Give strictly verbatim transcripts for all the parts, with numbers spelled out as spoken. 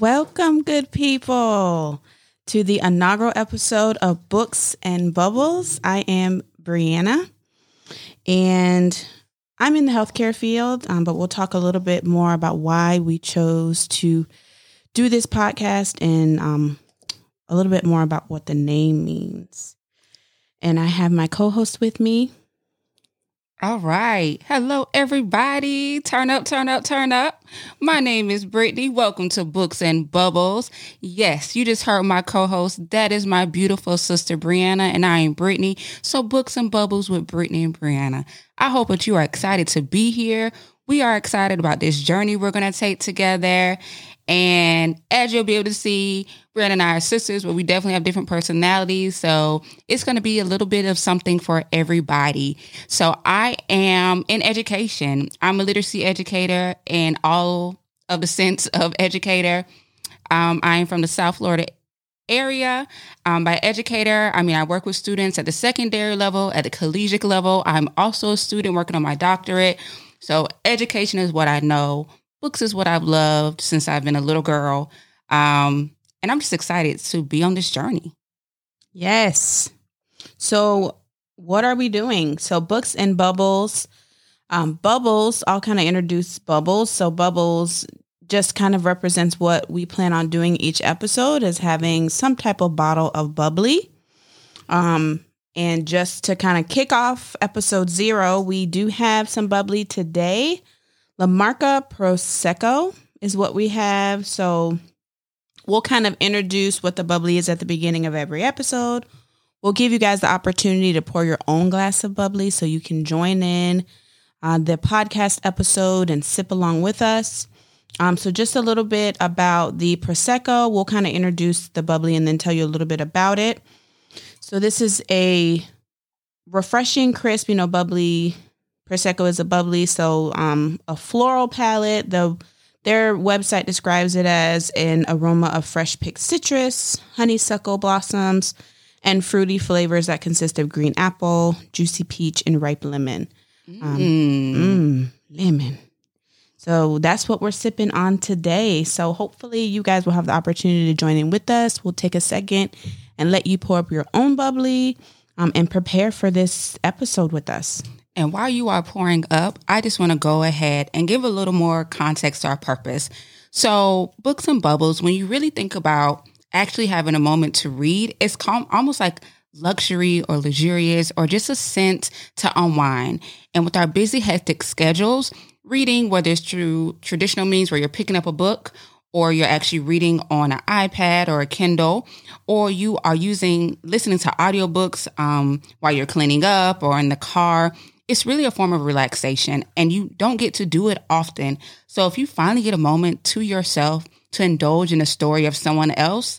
Welcome, good people, to the inaugural episode of Books and Bubbles. I am Brianna, and I'm in the healthcare field, um, but we'll talk a little bit more about why we chose to do this podcast and um, a little bit more about what the name means. And I have my co-host with me. All right. Hello, everybody. Turn up, turn up, turn up. My name is Brittany. Welcome to Books and Bubbles. Yes, you just heard my co-host. That is my beautiful sister, Brianna, and I am Brittany. So Books and Bubbles with Brittany and Brianna. I hope that you are excited to be here. We are excited about this journey we're going to take together. And as you'll be able to see, Brianna and I are sisters, but we definitely have different personalities. So it's going to be a little bit of something for everybody. So I am in education. I'm a literacy educator in all of the sense of educator. Um, I am from the South Florida area. Um, by educator, I mean, I work with students at the secondary level, at the collegiate level. I'm also a student working on my doctorate. So education is what I know. Books is what I've loved since I've been a little girl. Um, and I'm just excited to be on this journey. Yes. So what are we doing? So Books and Bubbles, um, Bubbles, I'll kind of introduce Bubbles. So Bubbles just kind of represents what we plan on doing each episode, is having some type of bottle of bubbly. Um, and just to kind of kick off episode zero, we do have some bubbly today. La Marca Prosecco is what we have. So we'll kind of introduce what the bubbly is at the beginning of every episode. We'll give you guys the opportunity to pour your own glass of bubbly so you can join in uh, the podcast episode and sip along with us. Um, so just a little bit about the Prosecco. We'll kind of introduce the bubbly and then tell you a little bit about it. So this is a refreshing, crisp, you know, bubbly. Prosecco is a bubbly, so um, a floral palette. The, their website describes it as an aroma of fresh-picked citrus, honeysuckle blossoms, and fruity flavors that consist of green apple, juicy peach, and ripe lemon. Um, mm. Mm, lemon. So that's what we're sipping on today. So hopefully you guys will have the opportunity to join in with us. We'll take a second and let you pour up your own bubbly um, and prepare for this episode with us. And while you are pouring up, I just want to go ahead and give a little more context to our purpose. So Books and Bubbles, when you really think about actually having a moment to read, it's calm, almost like luxury or luxurious or just a sense to unwind. And with our busy, hectic schedules, reading, whether it's through traditional means where you're picking up a book or you're actually reading on an iPad or a Kindle, or you are using listening to audiobooks um, while you're cleaning up or in the car, it's really a form of relaxation, and you don't get to do it often. So if you finally get a moment to yourself to indulge in a story of someone else,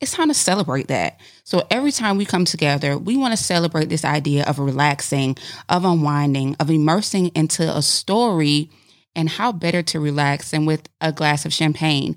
it's time to celebrate that. So every time we come together, we want to celebrate this idea of relaxing, of unwinding, of immersing into a story, and how better to relax than with a glass of champagne.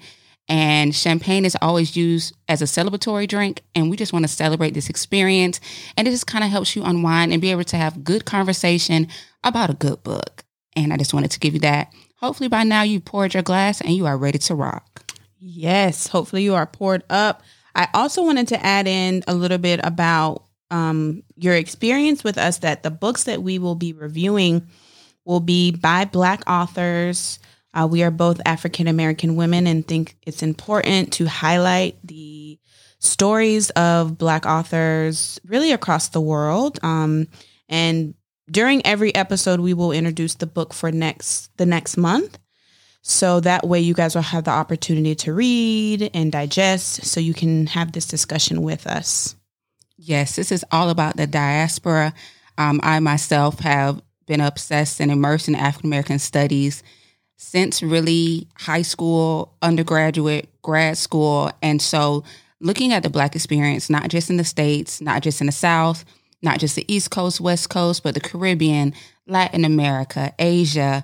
And champagne is always used as a celebratory drink. And we just want to celebrate this experience. And it just kind of helps you unwind and be able to have good conversation about a good book. And I just wanted to give you that. Hopefully by now you poured your glass and you are ready to rock. Yes. Hopefully you are poured up. I also wanted to add in a little bit about um, your experience with us, that the books that we will be reviewing will be by Black authors. Uh, we are both African-American women and think it's important to highlight the stories of Black authors really across the world. Um, and during every episode, we will introduce the book for next the next month. So that way you guys will have the opportunity to read and digest so you can have this discussion with us. Yes, this is all about the diaspora. Um, I myself have been obsessed and immersed in African-American studies since really high school, undergraduate, grad school. And so looking at the Black experience, not just in the States, not just in the South, not just the East Coast, West Coast, but the Caribbean, Latin America, Asia,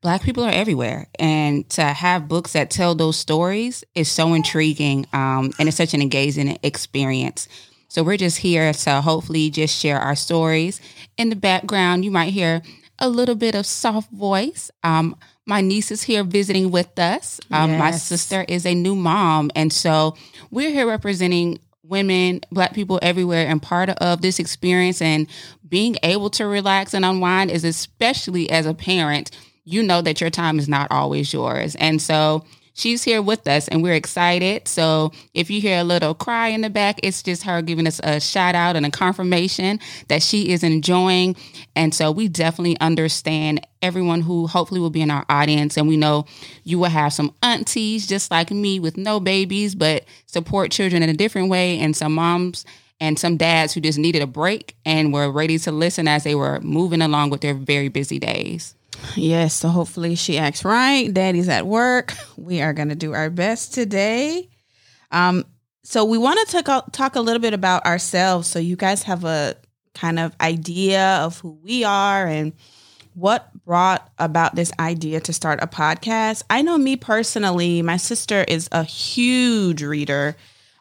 Black people are everywhere. And to have books that tell those stories is so intriguing. Um, and it's such an engaging experience. So we're just here to hopefully just share our stories. In the background, you might hear a little bit of soft voice. Um, my niece is here visiting with us. Um, yes. My sister is a new mom. And so we're here representing women, Black people everywhere. And part of this experience and being able to relax and unwind is, especially as a parent, you know that your time is not always yours. And so she's here with us and we're excited. So if you hear a little cry in the back, it's just her giving us a shout out and a confirmation that she is enjoying. And so we definitely understand everyone who hopefully will be in our audience. And we know you will have some aunties just like me with no babies, but support children in a different way. And some moms and some dads who just needed a break and were ready to listen as they were moving along with their very busy days. Yes, so hopefully she acts right. Daddy's at work. We are going to do our best today. Um, so we want to talk, talk a little bit about ourselves so you guys have a kind of idea of who we are and what brought about this idea to start a podcast. I know me personally, my sister is a huge reader.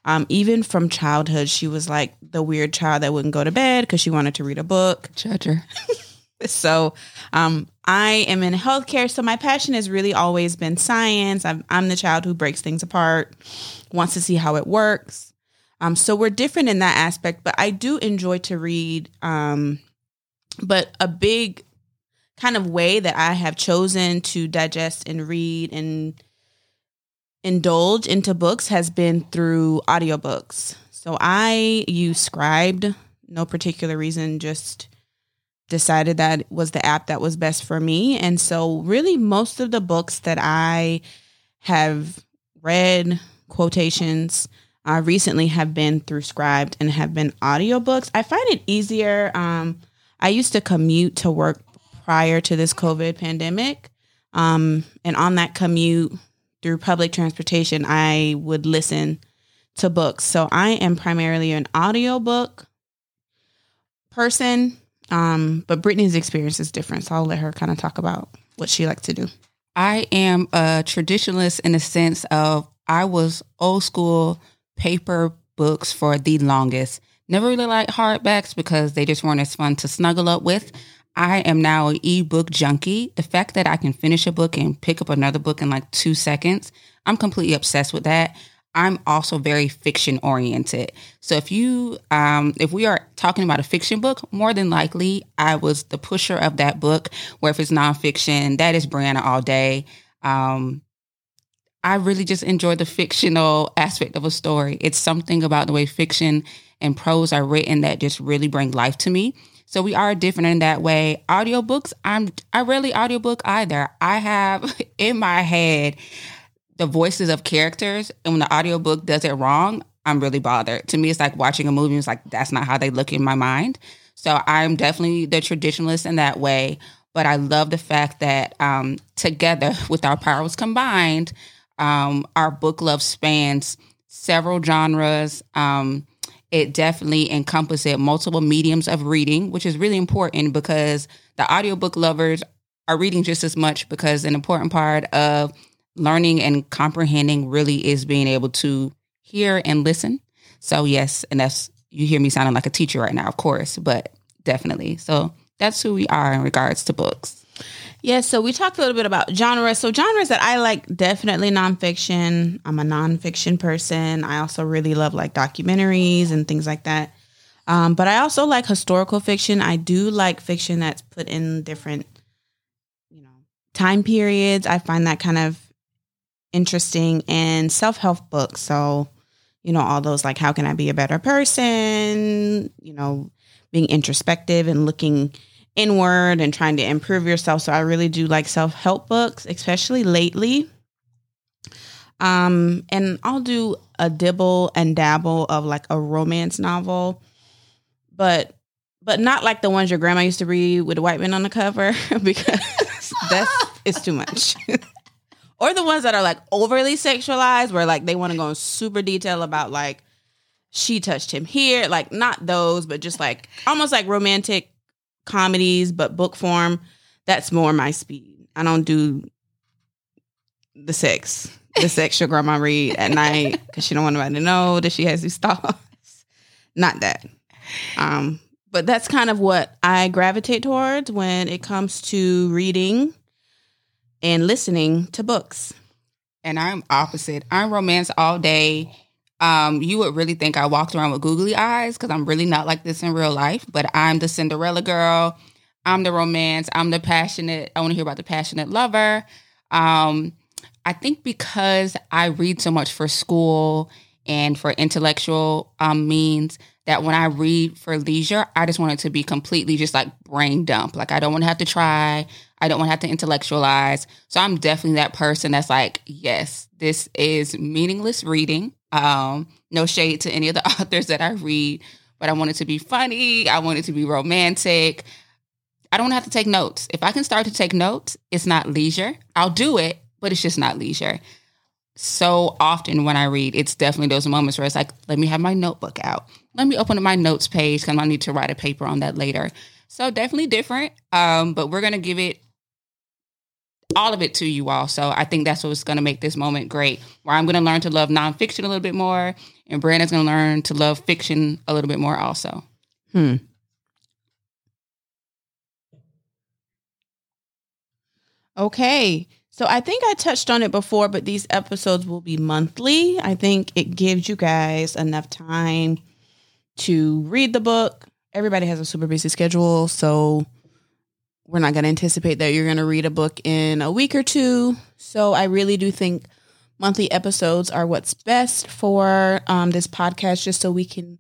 Um, even from childhood, she was like the weird child that wouldn't go to bed because she wanted to read a book. Judge her. So um, I am in healthcare. So my passion has really always been science. I'm, I'm the child who breaks things apart, wants to see how it works. Um, so we're different in that aspect, but I do enjoy to read. Um, but a big kind of way that I have chosen to digest and read and indulge into books has been through audiobooks. So I use Scribd, no particular reason, just decided that was the app that was best for me. And so really most of the books that I have read, quotations, uh, recently have been through Scribd and have been audiobooks. I find it easier. Um, I used to commute to work prior to this COVID pandemic. Um, and on that commute through public transportation, I would listen to books. So I am primarily an audiobook person. Um, but Brittany's experience is different, so I'll let her kind of talk about what she likes to do. I am a traditionalist in the sense of I was old school paper books for the longest. Never really liked hardbacks because they just weren't as fun to snuggle up with. I am now an ebook junkie. The fact that I can finish a book and pick up another book in like two seconds, I'm completely obsessed with that. I'm also very fiction oriented. So if you, um, if we are talking about a fiction book, more than likely I was the pusher of that book, where if it's nonfiction, that is Brianna all day. Um, I really just enjoy the fictional aspect of a story. It's something about the way fiction and prose are written that just really bring life to me. So we are different in that way. Audiobooks, I'm, I rarely audiobook either. I have in my head the voices of characters, and when the audiobook does it wrong, I'm really bothered. To me, it's like watching a movie. It's like, that's not how they look in my mind. So I'm definitely the traditionalist in that way. But I love the fact that um, together with our powers combined, um, our book love spans several genres. Um, it definitely encompasses multiple mediums of reading, which is really important because the audiobook lovers are reading just as much, because an important part of learning and comprehending really is being able to hear and listen. So yes, and that's, you hear me sounding like a teacher right now, of course, but definitely. So that's who we are in regards to books. Yeah, so we talked a little bit about genres. So genres that I like, definitely nonfiction. I'm a nonfiction person. I also really love like documentaries and things like that. Um, but I also like historical fiction. I do like fiction that's put in different, you know, time periods. I find that kind of interesting, and self-help books. So, you know, all those like, how can I be a better person? You know, being introspective and looking inward and trying to improve yourself. So I really do like self-help books, especially lately. Um, and I'll do a dibble and dabble of like a romance novel, but, but not like the ones your grandma used to read with the white man on the cover, because that's, it's too much. Or the ones that are like overly sexualized, where like they want to go in super detail about like she touched him here. Like not those, but just like almost like romantic comedies, but book form. That's more my speed. I don't do the sex, the sex your grandma read at night because she don't want anybody to know that she has these thoughts. Not that. Um, But that's kind of what I gravitate towards when it comes to reading and listening to books. And I'm opposite. I'm romance all day. Um, you would really think I walked around with googly eyes because I'm really not like this in real life. But I'm the Cinderella girl. I'm the romance. I'm the passionate. I want to hear about the passionate lover. Um, I think because I read so much for school and for intellectual um, means that when I read for leisure, I just want it to be completely just like brain dump. Like I don't want to have to try. I don't want to have to intellectualize. So I'm definitely that person that's like, yes, this is meaningless reading. Um, no shade to any of the authors that I read, but I want it to be funny. I want it to be romantic. I don't have to take notes. If I can start to take notes, it's not leisure. I'll do it, but it's just not leisure. So often when I read, it's definitely those moments where it's like, let me have my notebook out. Let me open up my notes page because I need to write a paper on that later. So definitely different, um, but we're going to give it all of it to you all. So I think that's what's going to make this moment great, where I'm going to learn to love nonfiction a little bit more, and Brianna's going to learn to love fiction a little bit more also. Hmm. Okay, so I think I touched on it before, but these episodes will be monthly. I think it gives you guys enough time to read the book. Everybody has a super busy schedule, so we're not going to anticipate that you're going to read a book in a week or two. So I really do think monthly episodes are what's best for um, this podcast, just so we can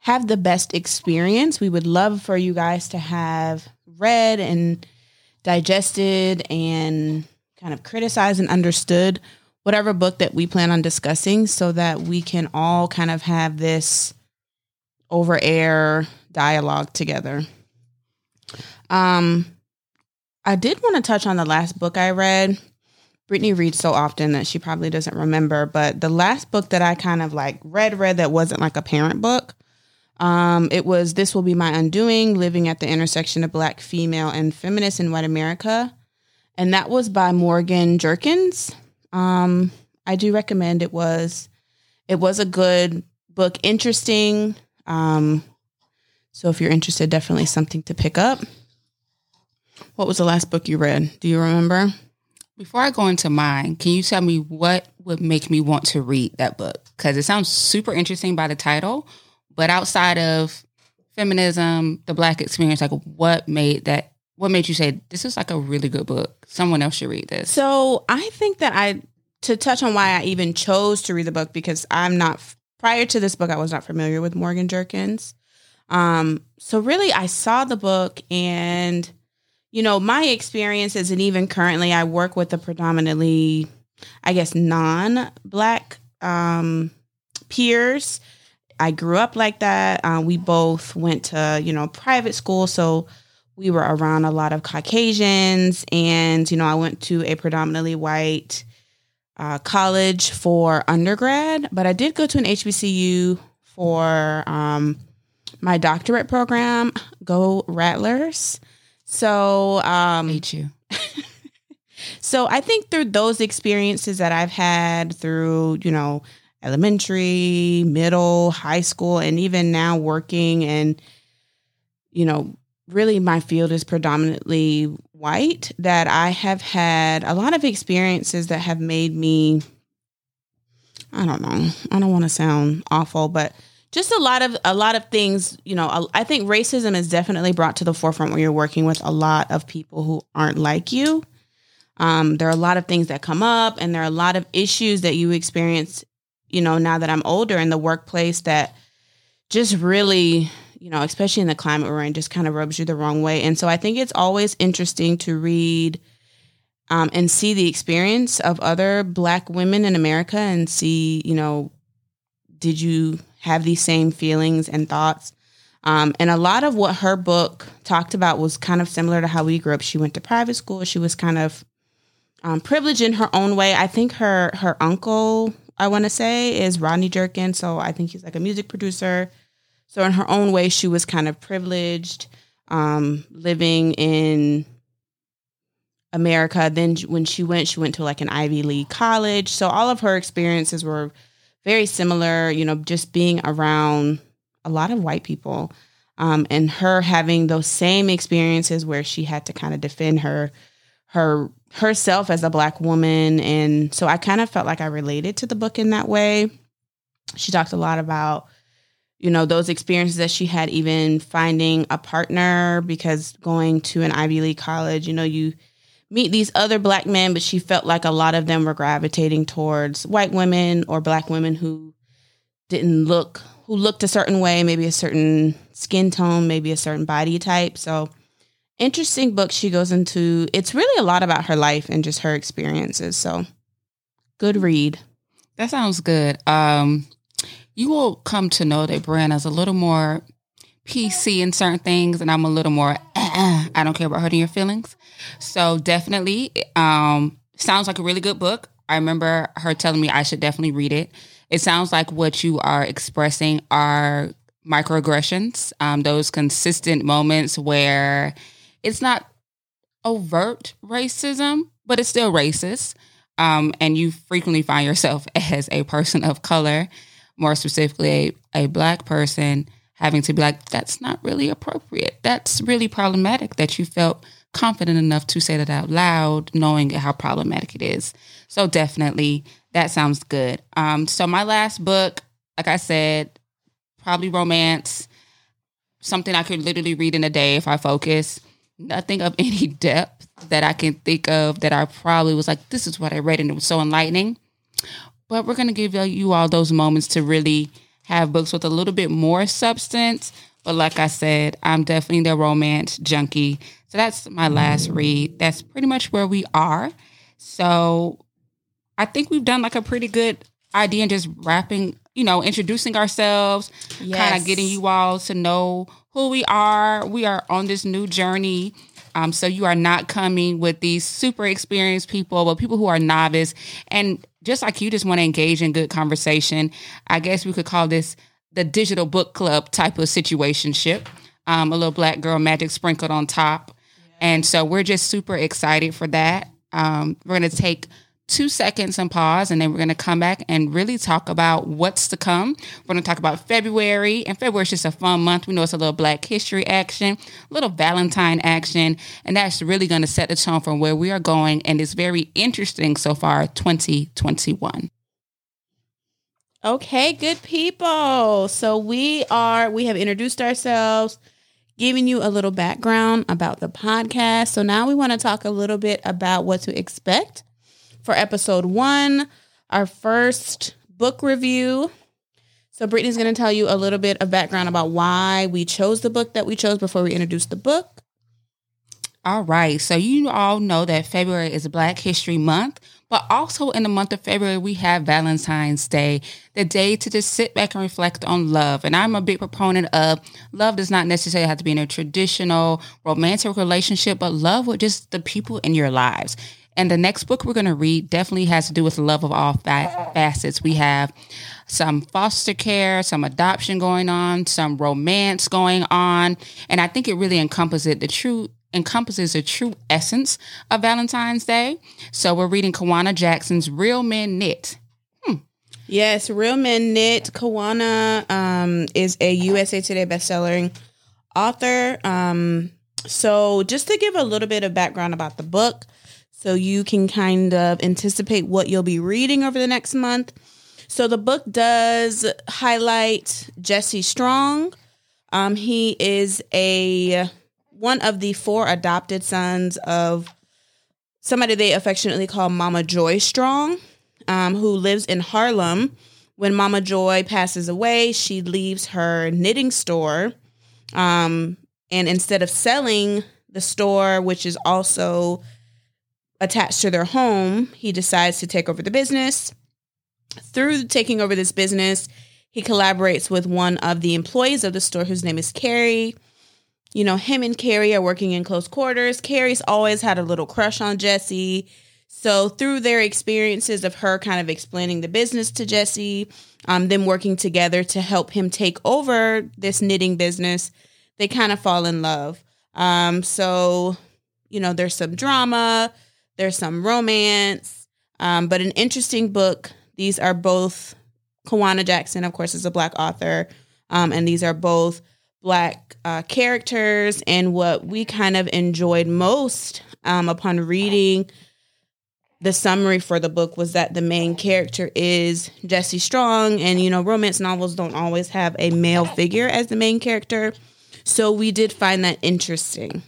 have the best experience. We would love for you guys to have read and digested and kind of criticized and understood whatever book that we plan on discussing, so that we can all kind of have this over air dialogue together. Um, I did want to touch on the last book I read. Brittany reads so often that she probably doesn't remember, but the last book that I kind of like read, read that wasn't like a parent book. Um, it was This Will Be My Undoing, Living at the Intersection of Black Female and Feminist in White America. And that was by Morgan Jerkins. Um, I do recommend it was, it was a good book. Interesting. Um, So if you're interested, definitely something to pick up. What was the last book you read? Do you remember? Before I go into mine, can you tell me what would make me want to read that book? Because it sounds super interesting by the title, but outside of feminism, the Black experience, like what made that, what made you say, this is like a really good book? Someone else should read this. So I think that I, to touch on why I even chose to read the book, because I'm not, prior to this book, I was not familiar with Morgan Jerkins. Um, so really I saw the book and, you know, my experiences, and even currently I work with a predominantly, I guess, non-Black, um, peers. I grew up like that. Uh, we both went to, you know, private school. So we were around a lot of Caucasians, and, you know, I went to a predominantly white, uh, college for undergrad, but I did go to an H B C U for, um, my doctorate program. Go Rattlers. So, um, hate you. So I think through those experiences that I've had through, you know, elementary, middle, high school, and even now working, and, you know, really my field is predominantly white, that I have had a lot of experiences that have made me, I don't know, I don't want to sound awful, but just a lot of a lot of things, you know, I think racism is definitely brought to the forefront when you're working with a lot of people who aren't like you. Um, there are a lot of things that come up, and there are a lot of issues that you experience, you know, now that I'm older in the workplace, that just really, you know, especially in the climate we're in, just kind of rubs you the wrong way. And so I think it's always interesting to read um, and see the experience of other Black women in America and see, you know, did you have these same feelings and thoughts? Um, and a lot of what her book talked about was kind of similar to how we grew up. She went to private school. She was kind of um, privileged in her own way. I think her her uncle, I want to say, is Rodney Jerkins. So I think he's like a music producer. So in her own way, she was kind of privileged, um, living in America. Then when she went, she went to like an Ivy League college. So all of her experiences were very similar, you know, just being around a lot of white people. um, and her having those same experiences where she had to kind of defend her, her herself as a Black woman. And so I kind of felt like I related to the book in that way. She talked a lot about, you know, those experiences that she had, even finding a partner, because going to an Ivy League college, you know, you meet these other Black men, but she felt like a lot of them were gravitating towards white women or Black women who didn't look, who looked a certain way, maybe a certain skin tone, maybe a certain body type. So interesting book. She goes into, it's really a lot about her life and just her experiences. So good read. That sounds good. Um, You will come to know that Brianna's a little more P C in certain things, and I'm a little more, uh-uh, I don't care about hurting your feelings. So definitely, um, sounds like a really good book. I remember her telling me I should definitely read it. It sounds like what you are expressing are microaggressions, um, those consistent moments where it's not overt racism, but it's still racist. Um, and you frequently find yourself as a person of color, more specifically a, a Black person, having to be like, that's not really appropriate. That's really problematic that you felt confident enough to say that out loud, knowing how problematic it is. So definitely, that sounds good. Um, so my last book, like I said, probably romance, something I could literally read in a day if I focus. Nothing of any depth that I can think of that I probably was like, this is what I read and it was so enlightening. But we're going to give you all those moments to really have books with a little bit more substance. But like I said, I'm definitely the romance junkie. So that's my last read. That's pretty much where we are. So I think we've done like a pretty good idea in just wrapping, you know, introducing ourselves, yes, kind of getting you all to know who we are. We are on this new journey. Um, so you are not coming with these super experienced people, but people who are novice and just like you just want to engage in good conversation. I guess we could call this the digital book club type of situationship, um, a little Black Girl Magic sprinkled on top. Yeah. And so we're just super excited for that. Um, we're going to take two seconds and pause, and then we're going to come back and really talk about what's to come. We're going to talk about February, and February is just a fun month. We know it's a little Black History action, a little Valentine action, and that's really going to set the tone for where we are going, and it's very interesting so far, twenty twenty-one. Okay, good people. So we are, we have introduced ourselves, giving you a little background about the podcast. So now we want to talk a little bit about what to expect for episode one, our first book review. So Brittany's going to tell you a little bit of background about why we chose the book that we chose before we introduce the book. All right. So you all know that February is Black History Month, but also in the month of February, we have Valentine's Day, the day to just sit back and reflect on love. And I'm a big proponent of love does not necessarily have to be in a traditional romantic relationship, but love with just the people in your lives. And the next book we're going to read definitely has to do with love of all fa- facets. We have some foster care, some adoption going on, some romance going on. And I think it really encompasses the true encompasses the true essence of Valentine's Day. So we're reading Kiwana Jackson's Real Men Knit. Hmm. Yes, Real Men Knit. Kiwana um, is a U S A Today bestselling author. Um, so just to give a little bit of background about the book, so you can kind of anticipate what you'll be reading over the next month. So the book does highlight Jesse Strong. Um, he is a one of the four adopted sons of somebody they affectionately call Mama Joy Strong, um, who lives in Harlem. When Mama Joy passes away, she leaves her knitting store. Um, and instead of selling the store, which is also attached to their home, he decides to take over the business. Through taking over this business, he collaborates with one of the employees of the store whose name is Carrie. You know, him and Carrie are working in close quarters. Carrie's always had a little crush on Jesse. So through their experiences of her kind of explaining the business to Jesse, um, them working together to help him take over this knitting business, they kind of fall in love. Um, so, you know, there's some drama. There's some romance, um, but an interesting book. These are both Kiwana Jackson, of course, is a Black author, um, and these are both Black uh, characters, and what we kind of enjoyed most um, upon reading the summary for the book was that the main character is Jesse Strong, and, you know, romance novels don't always have a male figure as the main character, so we did find that interesting.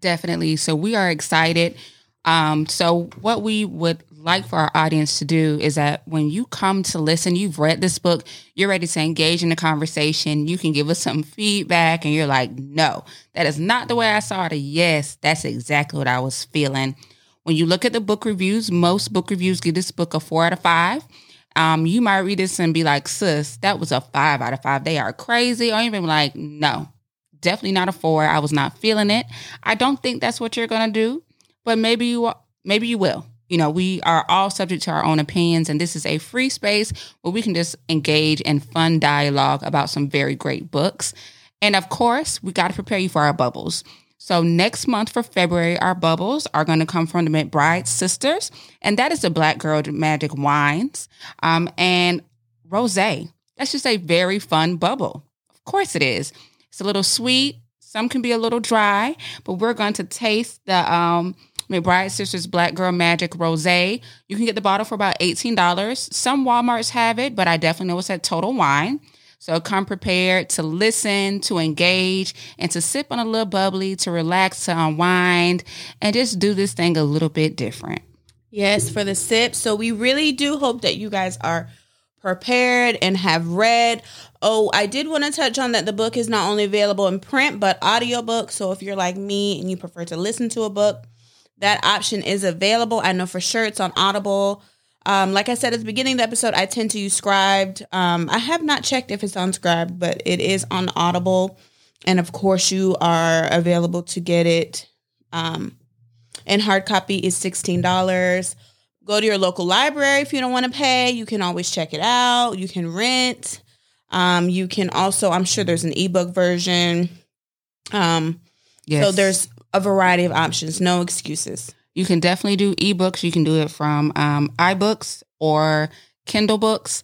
Definitely. So we are excited. Um, so what we would like for our audience to do is that when you come to listen, you've read this book, you're ready to engage in the conversation. You can give us some feedback and you're like, no, that is not the way I saw it. Yes, that's exactly what I was feeling. When you look at the book reviews, most book reviews give this book a four out of five. Um, you might read this and be like, sis, that was a five out of five. They are crazy. Or even like, no, definitely not a four. I was not feeling it. I don't think that's what you're going to do, but maybe you maybe you will. You know, we are all subject to our own opinions, and this is a free space where we can just engage in fun dialogue about some very great books. And of course, we got to prepare you for our bubbles. So next month for February, our bubbles are going to come from the McBride Sisters, and that is the Black Girl Magic Wines um, and Rosé. That's just a very fun bubble. Of course it is. It's a little sweet. Some can be a little dry, but we're going to taste the... Um, McBride Sisters Black Girl Magic Rosé. You can get the bottle for about eighteen dollars. Some Walmarts have it, but I definitely know it's at Total Wine. So come prepared to listen, to engage, and to sip on a little bubbly, to relax, to unwind, and just do this thing a little bit different. Yes, for the sip. So we really do hope that you guys are prepared and have read. Oh, I did want to touch on that the book is not only available in print, but audiobook. So if you're like me and you prefer to listen to a book, that option is available. I know for sure it's on Audible. Um, like I said at the beginning of the episode, I tend to use Scribd. Um, I have not checked if it's on Scribd, but it is on Audible. And of course, you are available to get it. Um, and hard copy is sixteen dollars. Go to your local library if you don't want to pay. You can always check it out. You can rent. Um, you can also, I'm sure there's an ebook version. Um, yes. So there's a variety of options, no excuses. You can definitely do ebooks. You can do it from um, iBooks or Kindle books.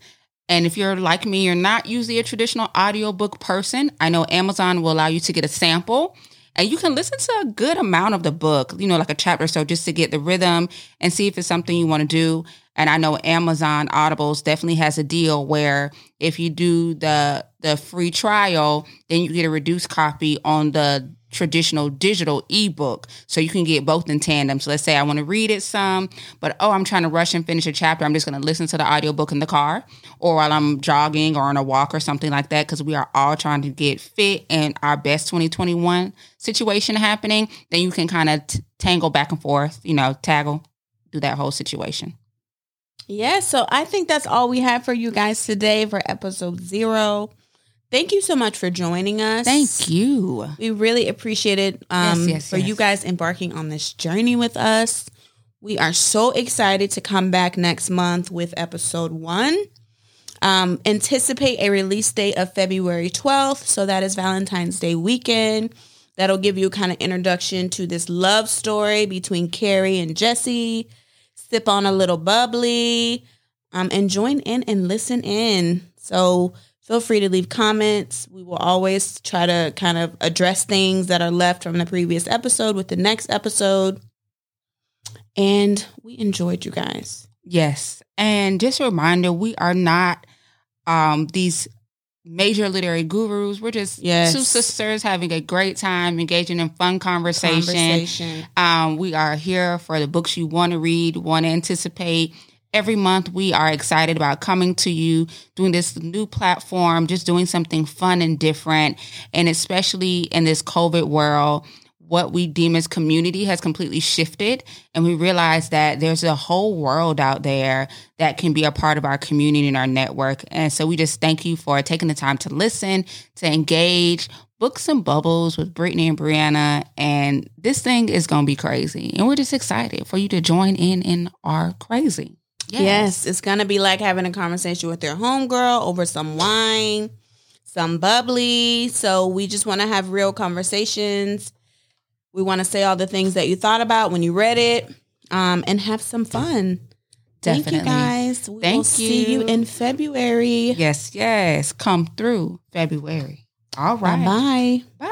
And if you're like me, you're not usually a traditional audiobook person, I know Amazon will allow you to get a sample. And you can listen to a good amount of the book, you know, like a chapter or so, just to get the rhythm and see if it's something you want to do. And I know Amazon Audibles definitely has a deal where if you do the the free trial, then you get a reduced copy on the traditional digital ebook. So you can get both in tandem. So let's say I want to read it some, but oh, I'm trying to rush and finish a chapter. I'm just going to listen to the audiobook in the car or while I'm jogging or on a walk or something like that, because we are all trying to get fit and our best twenty twenty-one situation happening. Then you can kind of t- tangle back and forth, you know, taggle, do that whole situation. Yeah. So I think that's all we have for you guys today for episode zero. Thank you so much for joining us. Thank you. We really appreciate it um, yes, yes, for yes. you guys embarking on this journey with us. We are so excited to come back next month with episode one. Um, anticipate a release date of February twelfth. So that is Valentine's Day weekend. That'll give you kind of introduction to this love story between Carrie and Jesse. Sip on a little bubbly um, and join in and listen in. So feel free to leave comments. We will always try to kind of address things that are left from the previous episode with the next episode. And we enjoyed you guys. Yes. And just a reminder, we are not um, these major literary gurus. We're just yes. two sisters having a great time, engaging in fun conversation. conversation. Um, we are here for the books you want to read, want to anticipate. Every month, we are excited about coming to you, doing this new platform, just doing something fun and different. And especially in this COVID world, what we deem as community has completely shifted. And we realize that there's a whole world out there that can be a part of our community and our network. And so we just thank you for taking the time to listen, to engage, Books and Bubbles with Brittany and Brianna. And this thing is going to be crazy. And we're just excited for you to join in in our crazy. Yes. yes, it's going to be like having a conversation with your homegirl over some wine, some bubbly. So we just want to have real conversations. We want to say all the things that you thought about when you read it um, and have some fun. Definitely. Thank you, guys. We Thank will you. see you in February. Yes, yes. Come through February. All right. Bye-bye. Bye.